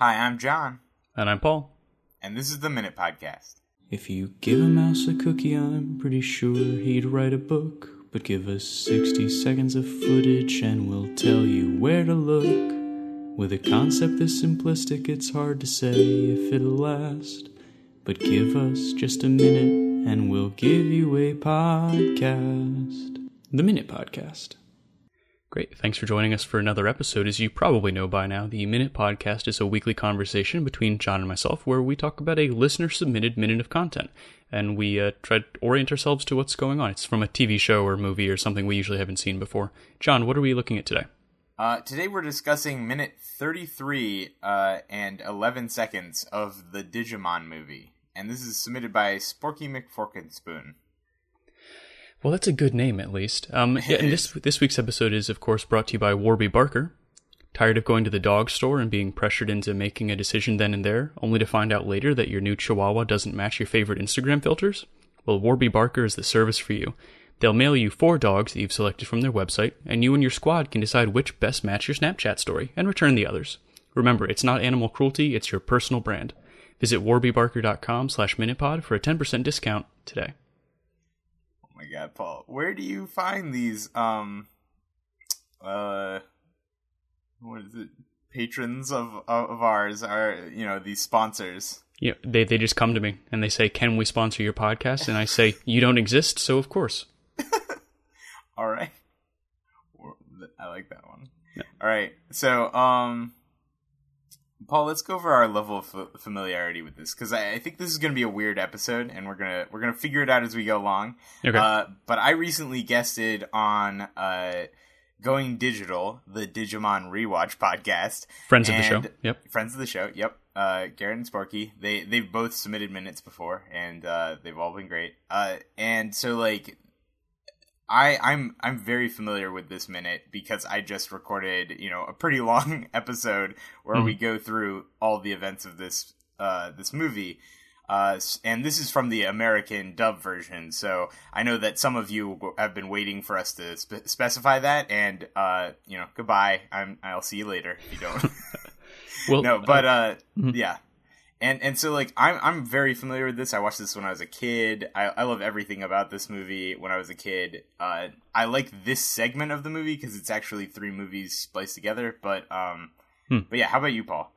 Hi, I'm John. And I'm Paul. And this is The Minute Podcast. If you give a mouse a cookie, I'm pretty sure he'd write a book. But give us 60 seconds of footage and we'll tell you where to look. With a concept this simplistic, it's hard to say if it'll last. But give us just a minute and we'll give you a podcast. The Minute Podcast. Great. Thanks for joining us for another episode. As you probably know by now, the Minute Podcast is a weekly conversation between John and myself where we talk about a listener-submitted minute of content, and we try to orient ourselves to what's going on. It's from a TV show or movie or something we usually haven't seen before. John, what are we looking at today? Today we're discussing minute 33 and 11 seconds of the Digimon movie, and this is submitted by Sporky McForkinspoon. Well, that's a good name, at least. And this week's episode is, of course, brought to you by Warby Barker. Tired of going to the dog store and being pressured into making a decision then and there, only to find out later that your new Chihuahua doesn't match your favorite Instagram filters? Well, Warby Barker is the service for you. They'll mail you 4 dogs that you've selected from their website, and you and your squad can decide which best match your Snapchat story, and return the others. Remember, it's not animal cruelty, it's your personal brand. Visit warbybarker.com/minutepod for a 10% discount today. Oh my God, Paul, where do you find these, what is it, patrons of ours are, you know, these sponsors? Yeah, they just come to me and they say, can we sponsor your podcast? And I say, you don't exist, so of course. All right. I like that one. Yeah. All right, so, Paul, let's go over our level of familiarity with this, because I think this is going to be a weird episode, and we're gonna figure it out as we go along. Okay. But I recently guested on Going Digital, the Digimon Rewatch Podcast. Friends of the show. Yep. Garrett and Sparky. They've both submitted minutes before, and they've all been great. And so like. I'm very familiar with this minute because I just recorded, you know, a pretty long episode where we go through all the events of this this movie. And this is from the American dub version. So I know that some of you have been waiting for us to specify that. And, you know, goodbye. I'll see you later if you don't. Yeah. And so like I'm very familiar with this. I watched this when I was a kid. I love everything about this movie when I was a kid. I like this segment of the movie because it's actually 3 movies spliced together. But yeah, how about you, Paul?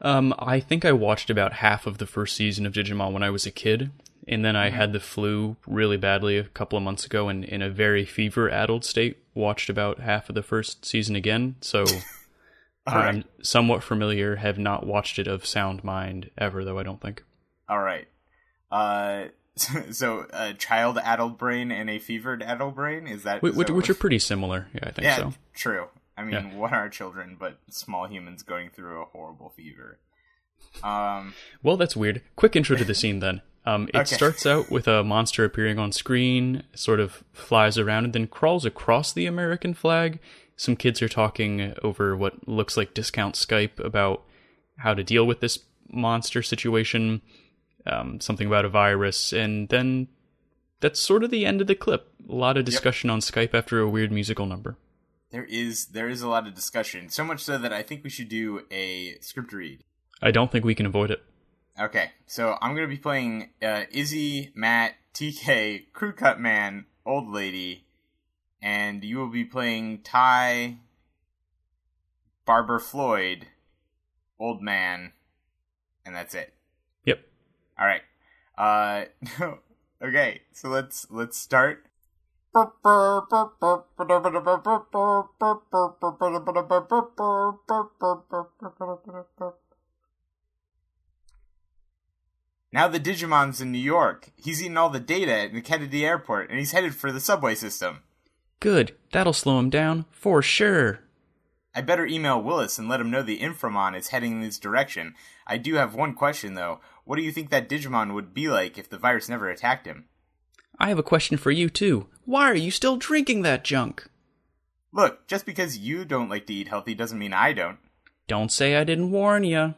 I think I watched about half of the first season of Digimon when I was a kid, and then I had the flu really badly a couple of months ago, and in a very fever-addled state, watched about half of the first season again. So. Right. I'm somewhat familiar, have not watched it of sound mind ever, though, I don't think. All right. So a child addled brain and a fevered addled brain? Is that... Which are pretty similar, yeah, I think so. Yeah, true. I mean, What are children but small humans going through a horrible fever? Well, that's weird. Quick intro to the scene, then. Starts out with a monster appearing on screen, sort of flies around, and then crawls across the American flag. Some kids are talking over what looks like discount Skype about how to deal with this monster situation, something about a virus, and then that's sort of the end of the clip. A lot of discussion on Skype after a weird musical number. There is a lot of discussion, so much so that I think we should do a script read. I don't think we can avoid it. Okay, so I'm going to be playing Izzy, Matt, TK, Crew Cut Man, Old Lady... And you will be playing Ty, Barber Floyd, Old Man, and that's it. Yep. All right. Okay, so let's start. Now the Digimon's in New York. He's eaten all the data at the Kennedy Airport, and he's headed for the subway system. Good. That'll slow him down, for sure. I better email Willis and let him know the Inframon is heading in this direction. I do have one question, though. What do you think that Digimon would be like if the virus never attacked him? I have a question for you, too. Why are you still drinking that junk? Look, just because you don't like to eat healthy doesn't mean I don't. Don't say I didn't warn you.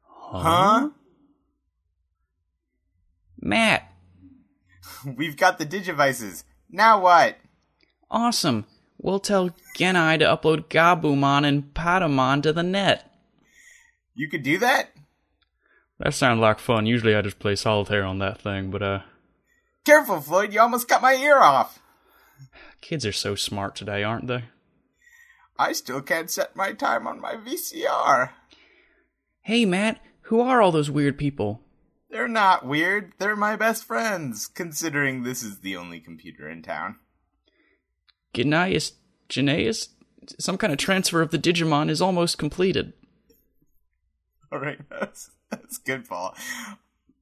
Huh? Matt. We've got the Digivices. Now what? Awesome. We'll tell Genai to upload Gabumon and Patamon to the net. You could do that? That sounds like fun. Usually I just play solitaire on that thing, but Careful, Floyd, you almost cut my ear off. Kids are so smart today, aren't they? I still can't set my time on my VCR. Hey, Matt, who are all those weird people? They're not weird. They're my best friends, considering this is the only computer in town. Gnaeus, Janaeus, some kind of transfer of the Digimon is almost completed. All right, that's good, Paul.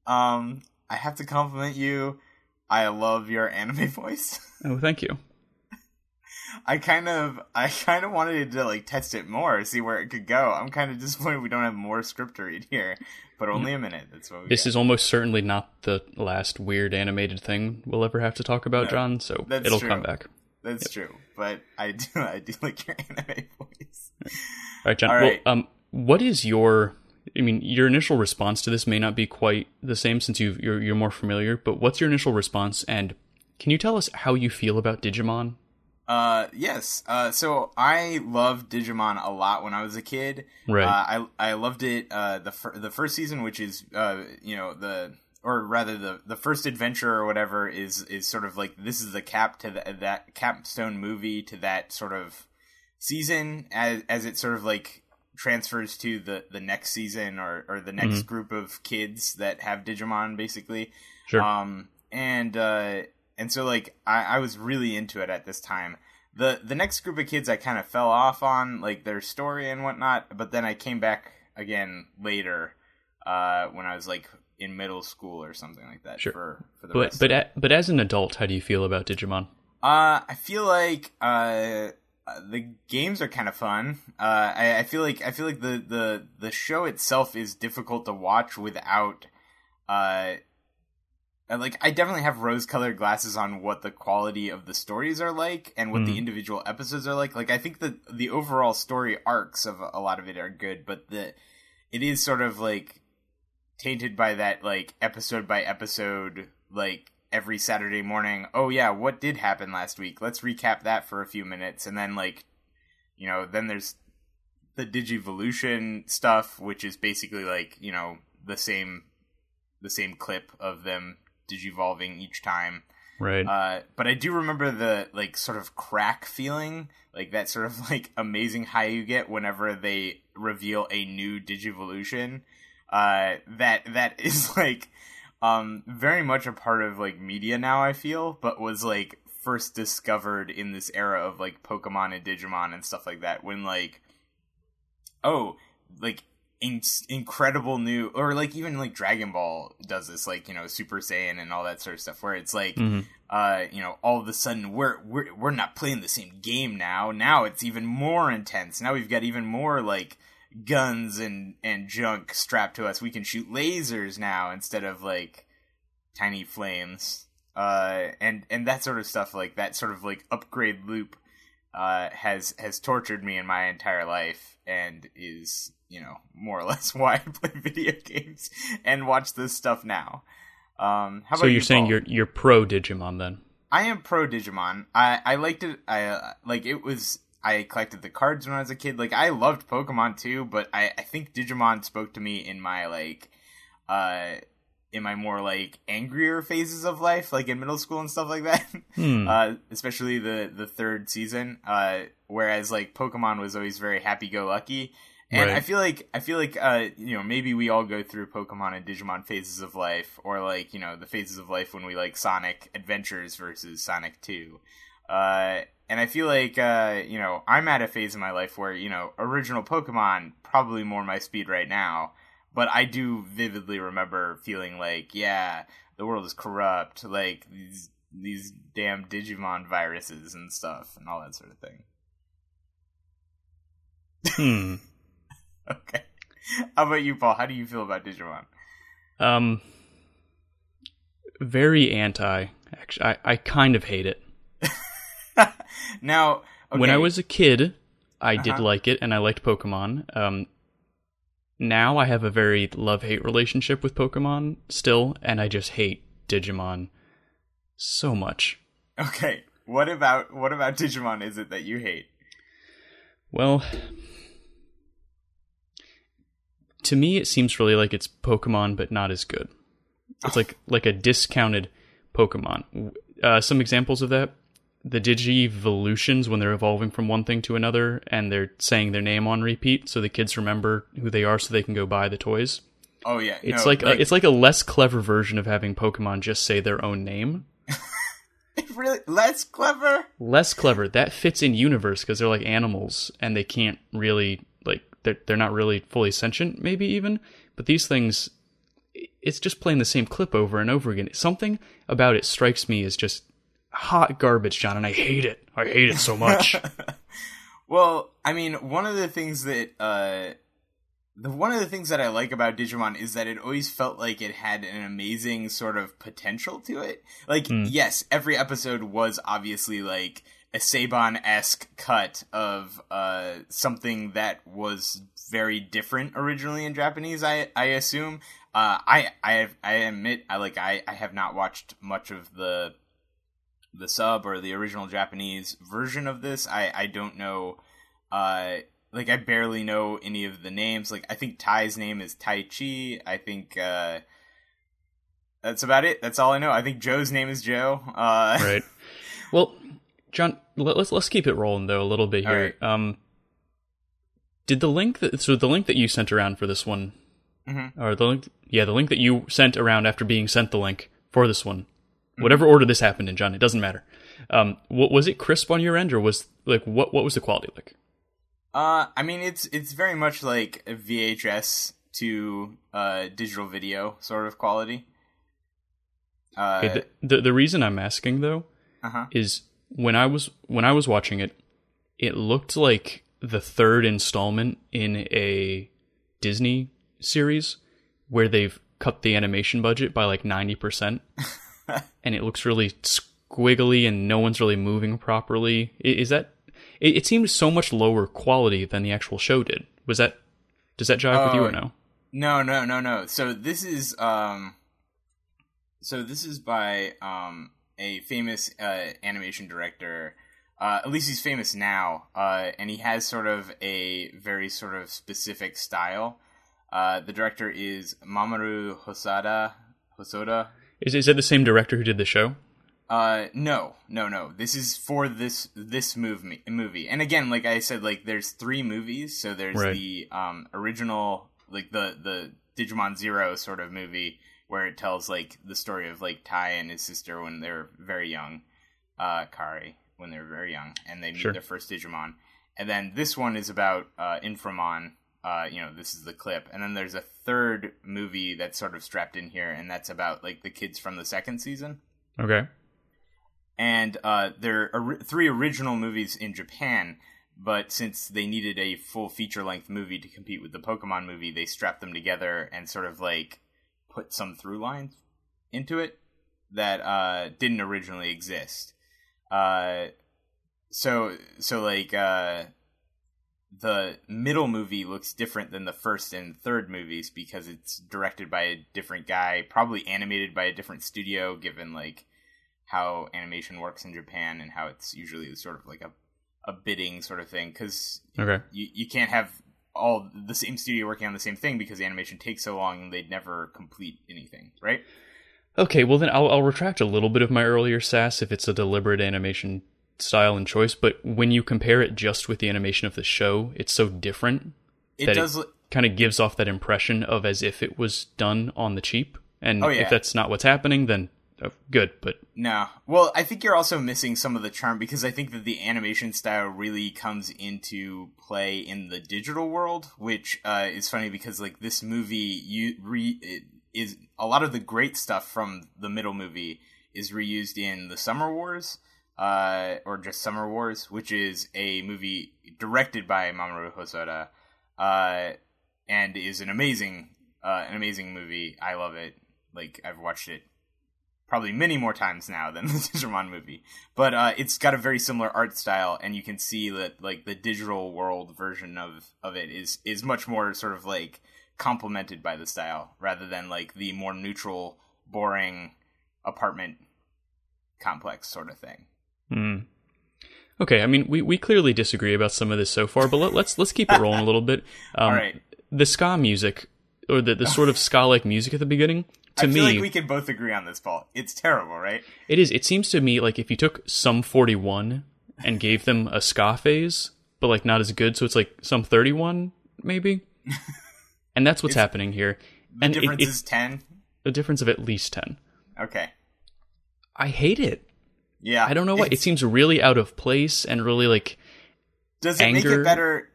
I have to compliment you. I love your anime voice. Oh, thank you. I kind of wanted to test it more, see where it could go. I'm kind of disappointed we don't have more script to read here, but only a minute. That's what we. This got. Is almost certainly not the last weird animated thing we'll ever have to talk about, no, John. So it'll true. Come back. That's yep. true. But I do like your anime voice. All right, John. All right. Well, what is your? I mean, your initial response to this may not be quite the same since you're more familiar. But what's your initial response? And can you tell us how you feel about Digimon? Yes. So I loved Digimon a lot when I was a kid. Right. I loved it. The first season, which is the first adventure or whatever, is sort of like this is the cap to that capstone movie to that sort of season as it sort of like transfers to the next season or the next mm-hmm. group of kids that have Digimon basically. Sure. And so, I was really into it at this time. The next group of kids I kind of fell off on, their story and whatnot. But then I came back again later when I was, in middle school or something like that. Sure. For the rest of it. But as an adult, how do you feel about Digimon? I feel like the games are kind of fun. I feel like the show itself is difficult to watch without... I definitely have rose-colored glasses on what the quality of the stories are like and what the individual episodes are like. I think that the overall story arcs of a lot of it are good, but it is sort of, tainted by that, episode by episode, every Saturday morning, oh, yeah, what did happen last week? Let's recap that for a few minutes. And then, then there's the Digivolution stuff, which is basically, the same clip of them... digivolving each time, right? But I do remember the sort of crack feeling, that sort of amazing high you get whenever they reveal a new Digivolution. That is very much a part of media now, I feel, but was first discovered in this era of Pokemon and Digimon and stuff like that. When incredible new, or even Dragon Ball does this, Super Saiyan and all that sort of stuff, where it's mm-hmm. All of a sudden we're not playing the same game now. Now it's even more intense. Now we've got even more guns and junk strapped to us. We can shoot lasers now instead of tiny flames, and that sort of stuff. That sort of upgrade loop has tortured me in my entire life and is. More or less why I play video games and watch this stuff now. How about so you're you, saying Paul? You're pro Digimon then? I am pro Digimon. I liked it. I collected the cards when I was a kid. I loved Pokemon too, but I think Digimon spoke to me in my more angrier phases of life, in middle school and stuff like that. Especially the third season. Whereas Pokemon was always very happy go lucky. And right. I feel like maybe we all go through Pokemon and Digimon phases of life, or the phases of life when we like Sonic Adventures versus Sonic 2. And I feel I'm at a phase in my life where, original Pokemon, probably more my speed right now, but I do vividly remember feeling the world is corrupt, these damn Digimon viruses and stuff and all that sort of thing. Okay. How about you, Paul? How do you feel about Digimon? Very anti. Actually, I kind of hate it. Now, okay. When I was a kid, I did like it, and I liked Pokemon. Now I have a very love-hate relationship with Pokemon still, and I just hate Digimon so much. Okay. What about Digimon is it that you hate? Well... to me, it seems really like it's Pokemon, but not as good. It's like a discounted Pokemon. Some examples of that, the Digivolutions, when they're evolving from one thing to another, and they're saying their name on repeat, so the kids remember who they are so they can go buy the toys. Oh, yeah. It's, no, like it's like a less clever version of having Pokemon just say their own name. Really? Less clever? Less clever. That fits in universe because they're like animals and they can't really, like, they're not really fully sentient, maybe even. But these things, it's just playing the same clip over and over again. Something about it strikes me as just hot garbage, John, and I hate it. I hate it so much. Well, I mean, one of the things that I like about Digimon is that it always felt like it had an amazing sort of potential to it. Like, yes, every episode was obviously like a Saban-esque cut of something that was very different originally in Japanese, I assume. I admit I have not watched much of the sub or the original Japanese version of this. I don't know. Like, I barely know any of the names. Like, I think Tai's name is Tai Chi. I think that's about it. That's all I know. I think Joe's name is Joe. Right. Well, John, let's keep it rolling, though, a little bit here. Right. The link that you sent around for this one, or the link that you sent around after being sent the link for this one, whatever order this happened in, John, it doesn't matter. What was it, crisp on your end, or was, like, what was the quality like? I mean, it's very much like a VHS to digital video sort of quality. Okay, the reason I'm asking, though, is when I was watching it, it looked like the third installment in a Disney series where they've cut the animation budget by like 90%, and it looks really squiggly and no one's really moving properly. Is that? It seemed so much lower quality than the actual show did. Does that jive with you or no? No. So this is by a famous animation director. At least he's famous now, and he has sort of a very sort of specific style. The director is Mamoru Hosoda. Is it the same director who did the show? No. This is for this movie. And again, like I said, like there's three movies. So there's the original, like the Digimon Zero sort of movie where it tells like the story of like Tai and his sister when they're very young, Kari when they're very young, and they meet their first Digimon. And then this one is about Inframon. This is the clip. And then there's a third movie that's sort of strapped in here, and that's about like the kids from the second season. Okay. And there are three original movies in Japan, but since they needed a full feature-length movie to compete with the Pokemon movie, they strapped them together and sort of, like, put some through lines into it that didn't originally exist. So the middle movie looks different than the first and third movies because it's directed by a different guy, probably animated by a different studio, given, like, how animation works in Japan and how it's usually sort of like a bidding sort of thing. Because you can't have all the same studio working on the same thing because the animation takes so long and they'd never complete anything, right? Okay, well then I'll retract a little bit of my earlier sass if it's a deliberate animation style and choice, but when you compare it just with the animation of the show, it's so different. It kind of gives off that impression of as if it was done on the cheap. And if that's not what's happening, then... good, but no. Well, I think you're also missing some of the charm because I think that the animation style really comes into play in the digital world, which is funny because like this movie, is a lot of the great stuff from the middle movie is reused in the Summer Wars, or just Summer Wars, which is a movie directed by Mamoru Hosoda, and is an amazing movie. I love it. Like I've watched it probably many more times now than the Digimon movie, but it's got a very similar art style, and you can see that like the digital world version of it is much more sort of like complemented by the style rather than like the more neutral, boring apartment complex sort of thing. Okay, I mean we clearly disagree about some of this so far, but let's keep it rolling a little bit. All right. The ska music or the sort of ska-like music at the beginning, to me... I feel like we can both agree on this, Paul. It's terrible, right? It is. It seems to me like if you took Sum 41 and gave them a ska phase, but like not as good, so it's like Sum 31, maybe? And that's what's happening here. And the difference is 10? A difference of at least 10. Okay. I hate it. Yeah. I don't know why. It seems really out of place and really like... Does it make it better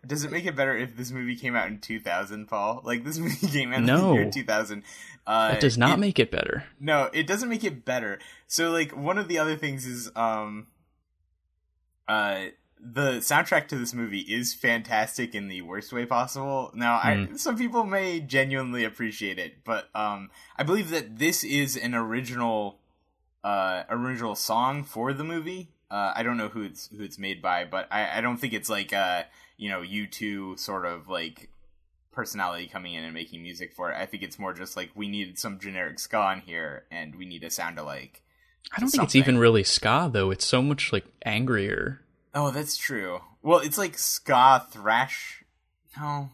if this movie came out in 2000, Paul? Like, this movie came out in the year 2000. That does not make it better. No, it doesn't make it better. So, like, one of the other things is the soundtrack to this movie is fantastic in the worst way possible. Now, some people may genuinely appreciate it, but I believe that this is an original song for the movie. I don't know who it's made by, but I don't think it's like U2 sort of like personality coming in and making music for it. I think it's more just like we needed some generic ska on here and we need a sound alike. I don't think it's even really ska though. It's so much like angrier. Oh, that's true. Well, it's like ska thrash. No,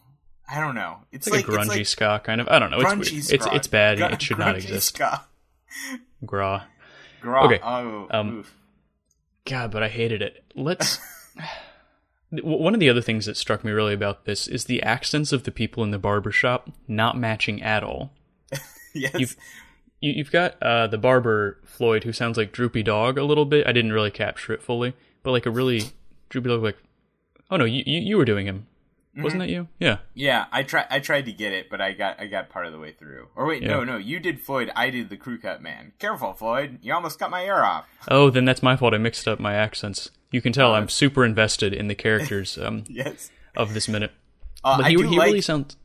I don't know. It's like a grungy ska kind of. I don't know. It's weird. It's bad. It should not exist. Ska. Gra. Okay. Oh, oof. God, but I hated it. One of the other things that struck me really about this is the accents of the people in the barbershop not matching at all. Yes. You've got the barber, Floyd, who sounds like Droopy Dog a little bit. I didn't really capture it fully, but like a really Droopy Dog, like, oh no, you were doing him. Mm-hmm. Wasn't that you? Yeah. Yeah, I tried to get it, but I got part of the way through. Or wait, yeah. No, you did Floyd, I did the crew cut man. Careful, Floyd, you almost cut my ear off. Oh, then that's my fault. I mixed up my accents. You can tell I'm super invested in the characters yes. of this minute. But he really sounds...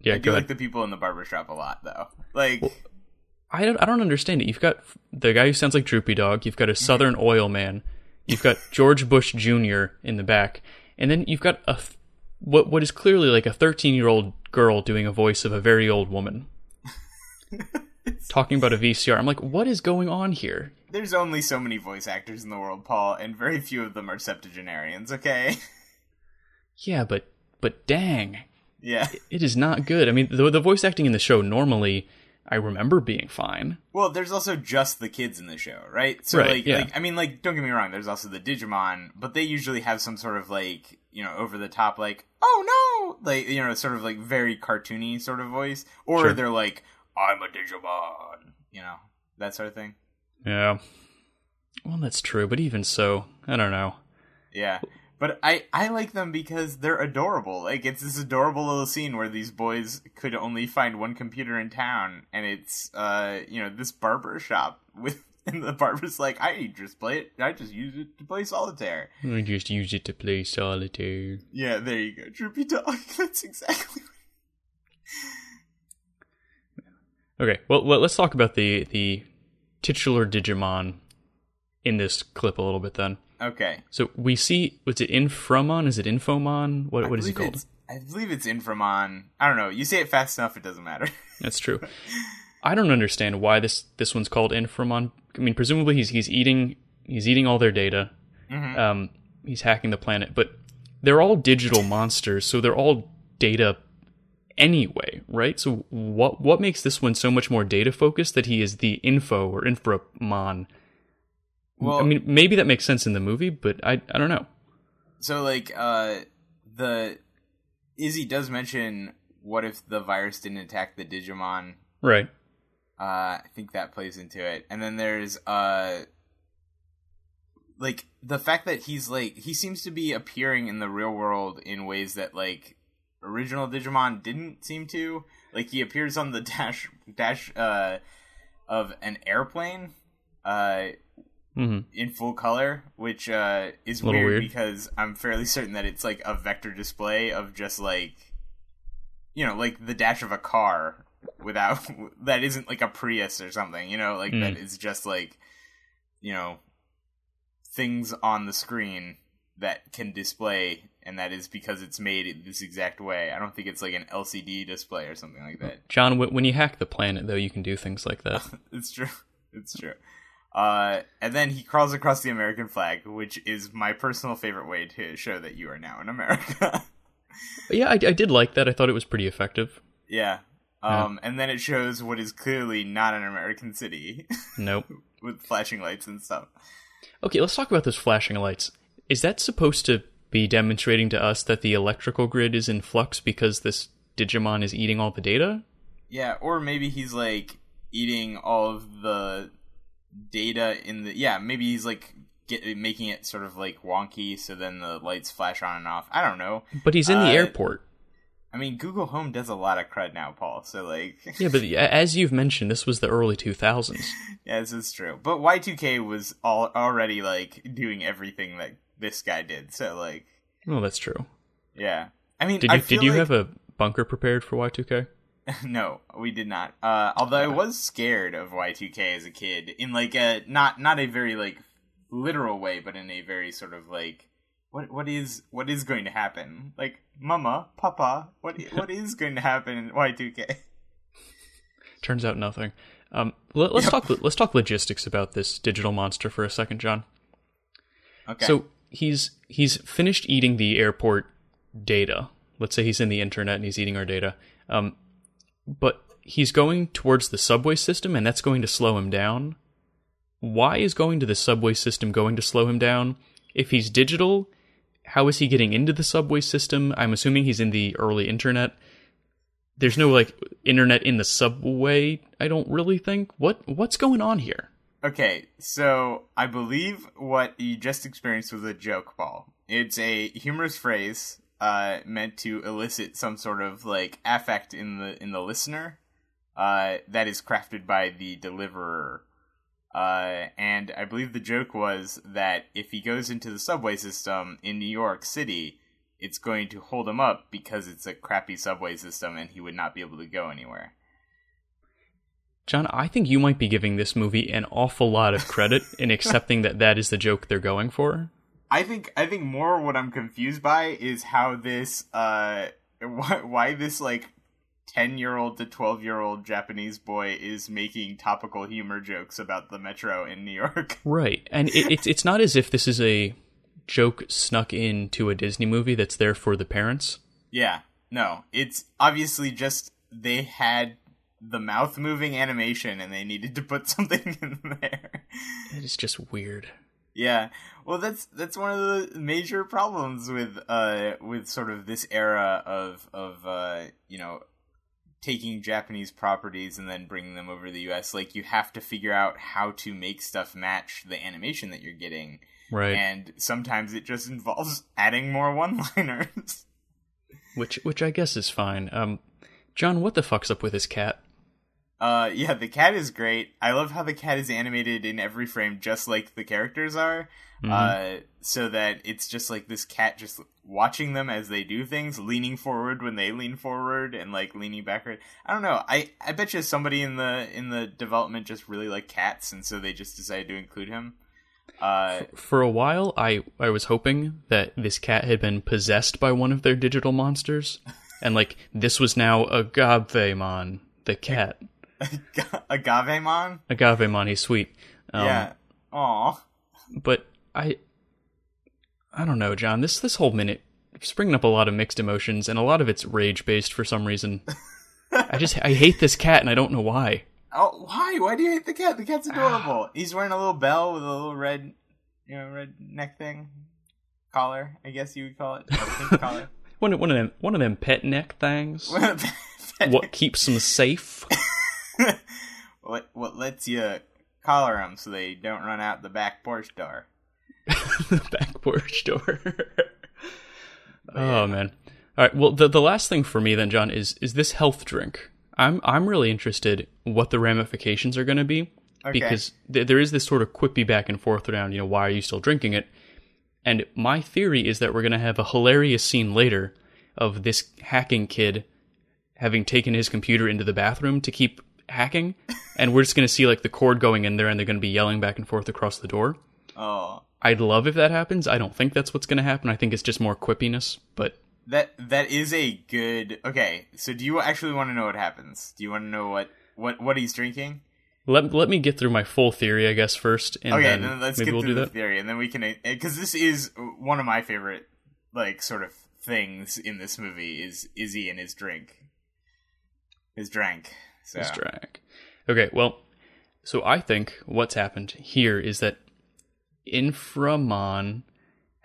Yeah, I do like the people in the barbershop a lot, though. Like... Well, I don't understand it. You've got the guy who sounds like Droopy Dog. You've got a Southern oil man. You've got George Bush Jr. in the back. And then you've got a... What is clearly like a 13-year-old girl doing a voice of a very old woman talking about a VCR. I'm like, what is going on here? There's only so many voice actors in the world, Paul, and very few of them are septuagenarians, okay? Yeah, but dang. Yeah. It is not good. I mean, the voice acting in the show normally... I remember being fine. Well, there's also just the kids in the show, right? So, right, I mean, like, don't get me wrong, there's also the Digimon, but they usually have some sort of, like, over the top, like, oh no! Like, sort of, like, very cartoony sort of voice. Or They're like, I'm a Digimon, that sort of thing. Yeah. Well, that's true, but even so, I don't know. Yeah. But I like them because they're adorable. Like, it's this adorable little scene where these boys could only find one computer in town, and it's, this barber shop. And the barber's like, I just use it to play solitaire. I just use it to play solitaire. Yeah, there you go. Droopy Dog. That's exactly right. Okay, well, let's talk about the titular Digimon in this clip a little bit then. Okay. So we see, was it Inframon? Is it Infomon? What is he called? I believe it's Inframon. I don't know. You say it fast enough, it doesn't matter. That's true. I don't understand why this one's called Inframon. I mean, presumably he's eating all their data. Mm-hmm. He's hacking the planet, but they're all digital monsters, so they're all data anyway, right? So what makes this one so much more data focused that he is the Info or Inframon? Well, I mean, maybe that makes sense in the movie, but I don't know. So, like, the Izzy does mention, what if the virus didn't attack the Digimon? Right. I think that plays into it. And then there's, the fact that he's, like, he seems to be appearing in the real world in ways that, like, original Digimon didn't seem to. Like, he appears on the dash of an airplane, mm-hmm. in full color, which is weird because I'm fairly certain that it's like a vector display of just like, like the dash of a car without that isn't like a Prius or something, that is just like, things on the screen that can display, and that is because it's made this exact way. I don't think it's like an LCD display or something like that. John, when you hack the planet, though, you can do things like that. It's true. And then he crawls across the American flag, which is my personal favorite way to show that you are now in America. Yeah, I did like that. I thought it was pretty effective. Yeah. And then it shows what is clearly not an American city. Nope. With flashing lights and stuff. Okay, let's talk about those flashing lights. Is that supposed to be demonstrating to us that the electrical grid is in flux because this Digimon is eating all the data? Yeah, or maybe he's, like, eating all of the data in the... Yeah, maybe he's, like... making it sort of like wonky, so then the lights flash on and off. I don't know. But he's in the airport. I mean, Google Home does a lot of crud now, Paul. So like, yeah. But as you've mentioned, this was the early 2000s. Yeah, this is true. But Y2K was already like doing everything that this guy did. So like, well, that's true. Yeah. I mean, did you have a bunker prepared for Y2K? No, we did not. Although I was scared of Y2K as a kid, in like a not a very like literal way, but in a very sort of like what is going to happen, like mama, papa, what is going to happen in Y2K? Turns out nothing. Let's talk logistics about this digital monster for a second, John. Okay, so he's finished eating the airport data. Let's say he's in the internet and he's eating our data, but he's going towards the subway system, and that's going to slow him down. Why is going to the subway system going to slow him down? If he's digital, how is he getting into the subway system? I'm assuming he's in the early internet. There's no, like, internet in the subway, I don't really think. What's going on here? Okay, so I believe what you just experienced was a joke, Paul. It's a humorous phrase meant to elicit some sort of, like, affect in the listener that is crafted by the deliverer. And I believe the joke was that if he goes into the subway system in New York City, it's going to hold him up because it's a crappy subway system and he would not be able to go anywhere. John, I think you might be giving this movie an awful lot of credit in accepting that is the joke they're going for. I think more what I'm confused by is how this, why this, like, 10-year-old to 12-year-old Japanese boy is making topical humor jokes about the metro in New York. Right, and it's not as if this is a joke snuck into a Disney movie that's there for the parents. Yeah, no, it's obviously just they had the mouth-moving animation and they needed to put something in there. It is just weird. Yeah, well, that's one of the major problems with sort of this era of you know, taking Japanese properties and then bringing them over to the U.S., like, you have to figure out how to make stuff match the animation that you're getting. Right. And sometimes it just involves adding more one-liners. Which I guess is fine. John, what the fuck's up with his cat? Yeah, the cat is great. I love how the cat is animated in every frame just like the characters are. Mm-hmm. So that it's just like this cat just watching them as they do things, leaning forward when they lean forward and like leaning backward. I don't know. I bet you somebody in the development just really liked cats, and so they just decided to include him. For a while, I was hoping that this cat had been possessed by one of their digital monsters, and like this was now Agavemon, the cat. Agavemon? Agavemon, he's sweet. Yeah. Aww. But I don't know, John. This whole minute is bringing up a lot of mixed emotions, and a lot of it's rage-based for some reason. I hate this cat, and I don't know why. Oh, why? Why do you hate the cat? The cat's adorable. He's wearing a little bell with a little red neck thing. Collar, I guess you would call it. Pink collar. One of them pet neck things. What keeps them safe? What lets you collar them so they don't run out the back porch door. The back porch door. Oh, man. All right, well, the last thing for me then, John, is this health drink. I'm really interested what the ramifications are going to be. Okay. Because there is this sort of quippy back and forth around, you know, why are you still drinking it? And my theory is that we're going to have a hilarious scene later of this hacking kid having taken his computer into the bathroom to keep hacking, and we're just going to see like the cord going in there, and they're going to be yelling back and forth across the door. Oh, I'd love if that happens. I don't think that's what's going to happen. I think it's just more quippiness, but that is a good. Okay, so do you actually want to know what happens? Do you want to know what he's drinking? Let me get through my full theory, I guess, first. And okay, then let's maybe get we'll through do the that. Theory, and then we can, because this is one of my favorite like sort of things in this movie is Izzy and his drink. His drank. So. His drank. Okay, well, so I think what's happened here is that Inframon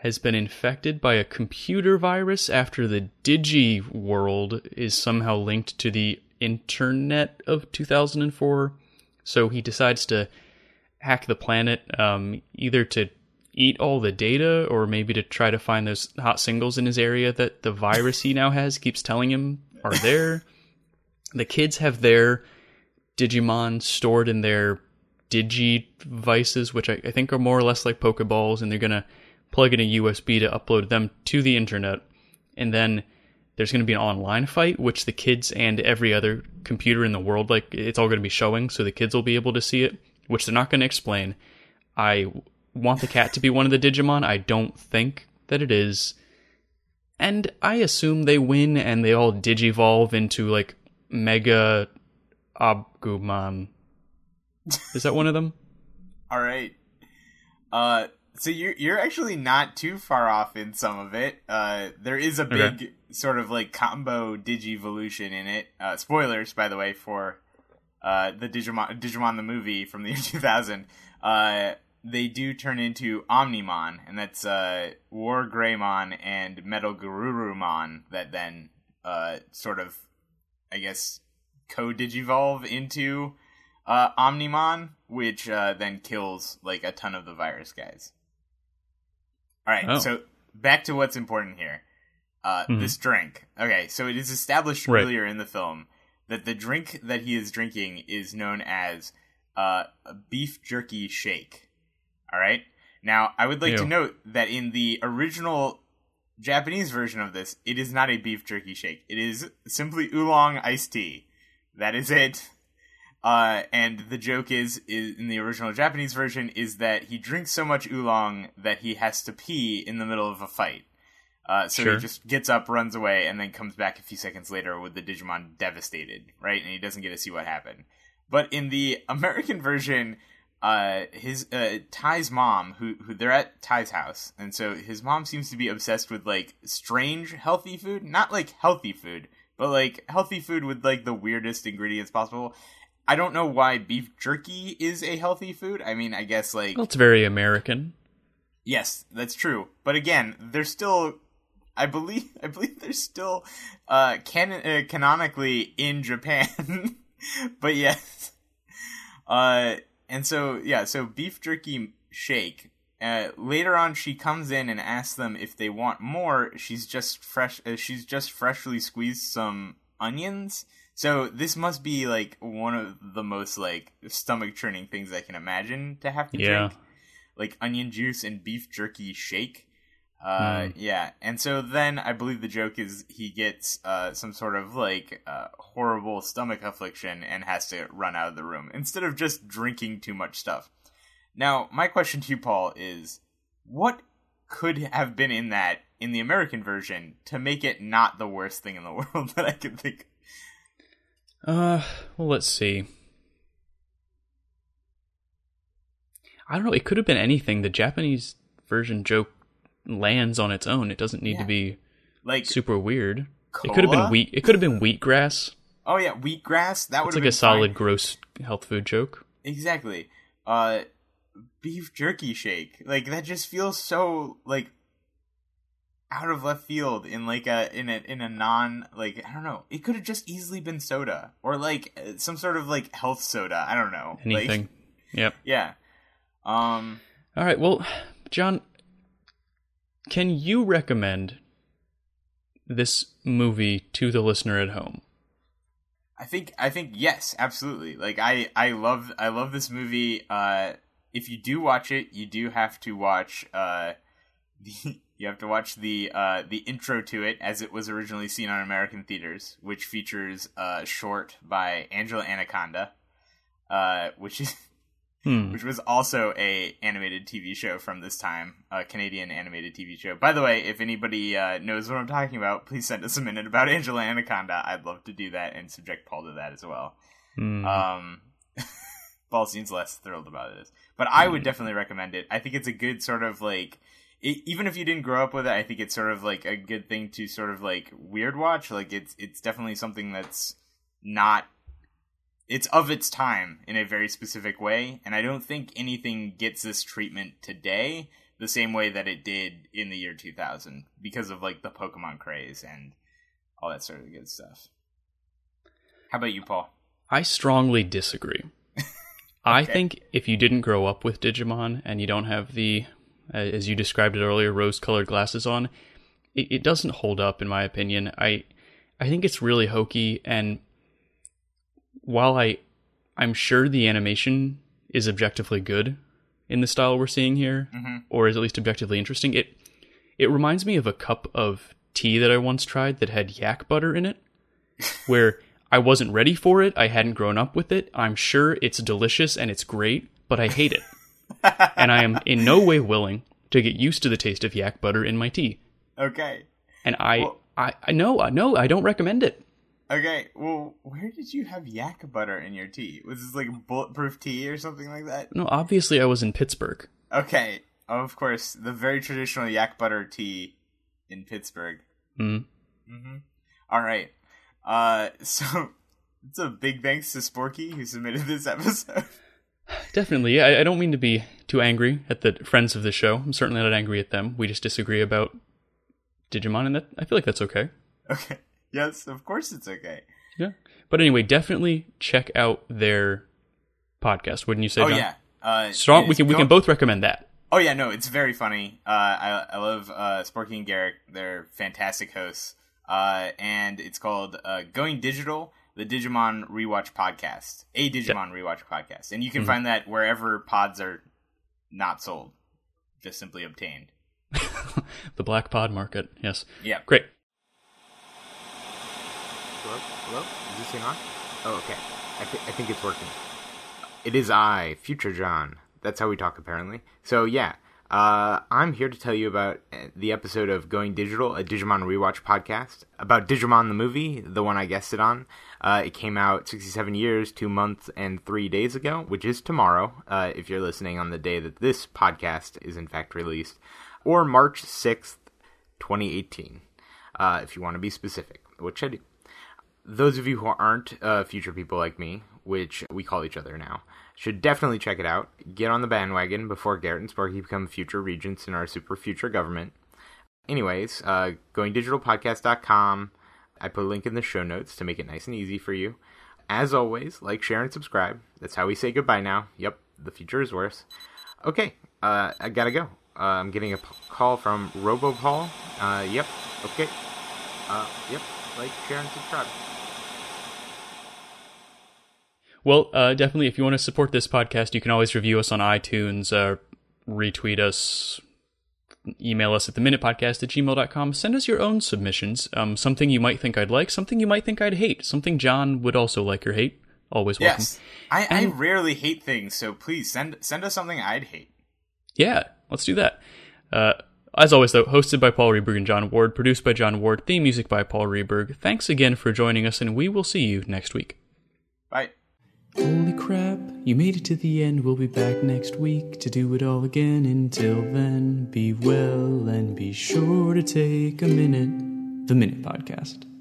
has been infected by a computer virus after the Digi world is somehow linked to the internet of 2004. So he decides to hack the planet, either to eat all the data or maybe to try to find those hot singles in his area that the virus he now has keeps telling him are there. The kids have their Digimon stored in their Digivices, which I think are more or less like Pokeballs, and they're going to plug in a USB to upload them to the internet. And then there's going to be an online fight, which the kids and every other computer in the world, like, it's all going to be showing, so the kids will be able to see it, which they're not going to explain. I want the cat to be one of the Digimon. I don't think that it is. And I assume they win, and they all digivolve into, like, Mega Obgumon. Is that one of them? All right. So you're actually not too far off in some of it. There is a big sort of like combo digivolution in it. Spoilers, by the way, for the Digimon the movie from the year 2000. They do turn into Omnimon, and that's WarGreymon and MetalGarurumon that then sort of, I guess, co-digivolve into Omnimon, which then kills like a ton of the virus guys. All right, so back to what's important here. This drink. Okay, so it is established earlier in the film that the drink that he is drinking is known as a beef jerky shake. All right? Now, I would like to note that in the original Japanese version of this, it is not a beef jerky shake. It is simply oolong iced tea. That is it. And the joke is, in the original Japanese version, is that he drinks so much oolong that he has to pee in the middle of a fight. He just gets up, runs away, and then comes back a few seconds later with the Digimon devastated, right? And he doesn't get to see what happened. But in the American version, his Ty's mom, who they're at Ty's house, and so his mom seems to be obsessed with, like, strange healthy food. Not, like, healthy food, but, like, healthy food with, like, the weirdest ingredients possible. I don't know why beef jerky is a healthy food. I mean, I guess, like... Well, it's very American. Yes, that's true. But again, there's still... I believe they're still canonically in Japan. But yes. So beef jerky shake. Later on, she comes in and asks them if they want more. She's just freshly squeezed some onions. So this must be, like, one of the most, like, stomach-churning things I can imagine to have to drink. Like, onion juice and beef jerky shake. And so then I believe the joke is he gets some sort of, like, horrible stomach affliction and has to run out of the room instead of just drinking too much stuff. Now, my question to you, Paul, is what could have been in that in the American version to make it not the worst thing in the world that I could think of? Well, let's see. I don't know. It could have been anything. The Japanese version joke lands on its own. It doesn't need to be, like, super weird. Cola? It could have been wheat. It could have been wheatgrass. Oh yeah, wheatgrass. That would have been a solid, gross health food joke. Exactly. Beef jerky shake. Like, that just feels so, like, out of left field in, like, a non, like, I don't know. It could have just easily been soda or, like, some sort of, like, health soda. I don't know. Anything. Like, yep. Yeah. All right. Well, John, can you recommend this movie to the listener at home? I think yes, absolutely. Like, I love this movie. If you do watch it, you do have to watch, you have to watch the intro to it as it was originally seen on American theaters, which features a short by Angela Anaconda, which was also a animated TV show from this time, a Canadian animated TV show. By the way, if anybody knows what I'm talking about, please send us a minute about Angela Anaconda. I'd love to do that and subject Paul to that as well. Paul seems less thrilled about this, but I would definitely recommend it. I think it's a good sort of, like... Even if you didn't grow up with it, I think it's sort of, like, a good thing to sort of, like, weird watch. Like, it's definitely something that's not, it's of its time in a very specific way, and I don't think anything gets this treatment today the same way that it did in the year 2000 because of, like, the Pokemon craze and all that sort of good stuff. How about you, Paul? I strongly disagree. Okay. I think if you didn't grow up with Digimon and you don't have the, as you described it earlier, rose-colored glasses on, it doesn't hold up, in my opinion. I think it's really hokey, and while I'm sure the animation is objectively good in the style we're seeing here, mm-hmm. or is at least objectively interesting, it reminds me of a cup of tea that I once tried that had yak butter in it, where I wasn't ready for it, I hadn't grown up with it, I'm sure it's delicious and it's great, but I hate it. And I am in no way willing to get used to the taste of yak butter in my tea. Okay. And I don't recommend it. Okay, well, where did you have yak butter in your tea? Was this like bulletproof tea or something like that? No, obviously I was in Pittsburgh. Okay, of course, the very traditional yak butter tea in Pittsburgh. Mm-hmm. Mm-hmm. All right. So, it's a big thanks to Sporky who submitted this episode. Definitely. I don't mean to be too angry at the friends of the show. I'm certainly not angry at them. We just disagree about Digimon, and that I feel like that's okay. Okay. Yes, of course it's okay. Yeah. But anyway, definitely check out their podcast, wouldn't you say, John? Oh, yeah. Strong, we can both recommend that. Oh, yeah, no, it's very funny. I love Sporky and Garrick. They're fantastic hosts. And it's called Going Digital, the Digimon Rewatch Podcast. A Digimon Rewatch Podcast. And you can find that wherever pods are not sold. Just simply obtained. The black pod market, yes. Yeah. Great. Hello? Is this thing on? Oh, okay. I think it's working. It is I, Future John. That's how we talk, apparently. So, yeah. I'm here to tell you about the episode of Going Digital, a Digimon Rewatch Podcast, about Digimon the movie, the one I guested on. It came out 67 years, 2 months, and 3 days ago, which is tomorrow, if you're listening on the day that this podcast is in fact released, or March 6th, 2018, if you want to be specific, which I do. Those of you who aren't future people like me, which we call each other now, should definitely check it out. Get on the bandwagon before Garrett and Sporky become future regents in our super future government. Anyways, goingdigitalpodcast.com. I put a link in the show notes to make it nice and easy for you. As always, like, share, and subscribe. That's how we say goodbye now. Yep, the future is worse. Okay, I gotta go. I'm getting a call from RoboPaul. Yep, okay. Yep, like, share, and subscribe. Well, definitely, if you want to support this podcast, you can always review us on iTunes, retweet us, email us at theminutepodcast@gmail.com. Send us your own submissions, something you might think I'd like, something you might think I'd hate, something John would also like or hate. Always welcome. Yes, I rarely hate things, so please send us something I'd hate. Yeah, let's do that. As always, though, hosted by Paul Reberg and John Ward, produced by John Ward, theme music by Paul Reberg. Thanks again for joining us, and we will see you next week. Bye. Holy crap, you made it to the end. We'll be back next week to do it all again. Until then, be well and be sure to take a minute. The Minute Podcast.